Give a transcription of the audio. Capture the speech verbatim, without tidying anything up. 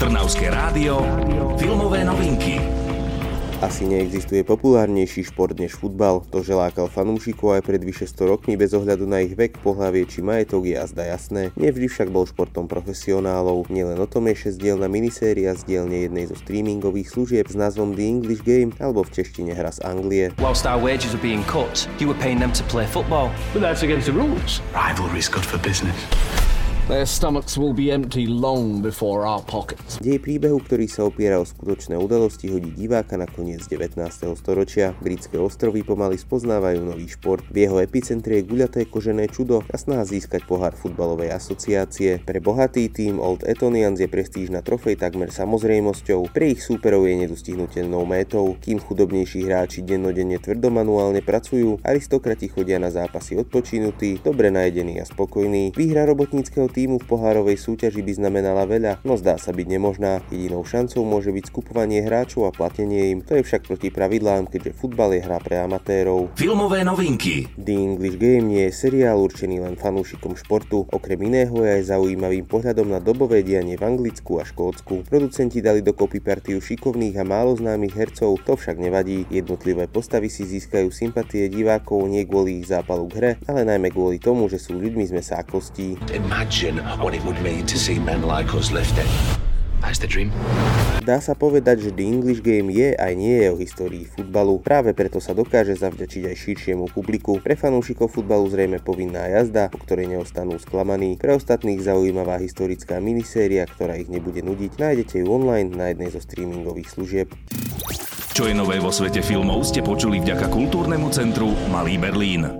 Trnavské rádio, filmové novinky. Asi neexistuje populárnejší šport než futbal, to želákal fanúšikov aj pred vyše sto rokmi bez ohľadu na ich vek, pohlavie či majetok je azda jasné. Nevždy však bol športom profesionálov. Nielen o tom je šesťdielna miniséria z dielne jednej zo streamingových služieb s názvom The English Game, alebo v češtine Hra z Anglie. Whilst our wages were being cut, you were paying them to play football. But that's against the rules. Rivalry's good for business. Their stomachs will be empty long before our pockets. Dej príbehu, ktorý sa opiera o skutočné udalosti, hodí diváka na koniec devätnásteho storočia. Britské ostrovy pomaly spoznávajú nový šport. V jeho epicentrie je guľaté kožené čudo a snaha získať pohár futbalovej asociácie. Pre bohatý tím Old Etonians je prestížna trofej takmer samozrejmosťou, pre ich súperov je nedostihnuteľnou métou. Kým chudobnejší hráči dennodenne tvrdomanuálne pracujú, aristokrati chodia na zápasy odpočinutí, dobre najedení a spokojní. Výhra robotníckeho tímu Týmu v pohárovej súťaži by znamenala veľa, no zdá sa byť nemožná. Jedinou šancou môže byť skupovanie hráčov a platenie im. To je však proti pravidlám, keďže futbal je hra pre amatérov. Filmové novinky. The English Game nie je seriál určený len fanúšikom športu. Okrem iného je aj zaujímavým pohľadom na dobové dianie v Anglicku a Škótsku. Producenti dali dokopy partiu šikovných a málo známych hercov, to však nevadí. Jednotlivé postavy si získajú sympatie divákov nie kvôli ich zápalu k hre, ale najmä kvôli tomu, že sú ľuďmi z mäsa a kostí. What it would mean to see men like us lifted. That's the dream. Dá sa povedať, že The English Game je aj nie je o histórii futbalu. Práve preto sa dokáže zavďačiť aj širšiemu publiku. Pre fanúšikov futbalu zrejme povinná jazda, po ktorej neostanú sklamaní. Pre ostatných zaujímavá historická miniséria, ktorá ich nebude nudiť. Nájdete ju online na jednej zo streamingových služieb. Čo je nové vo svete filmov ste počuli vďaka kultúrnemu centru Malý Berlín.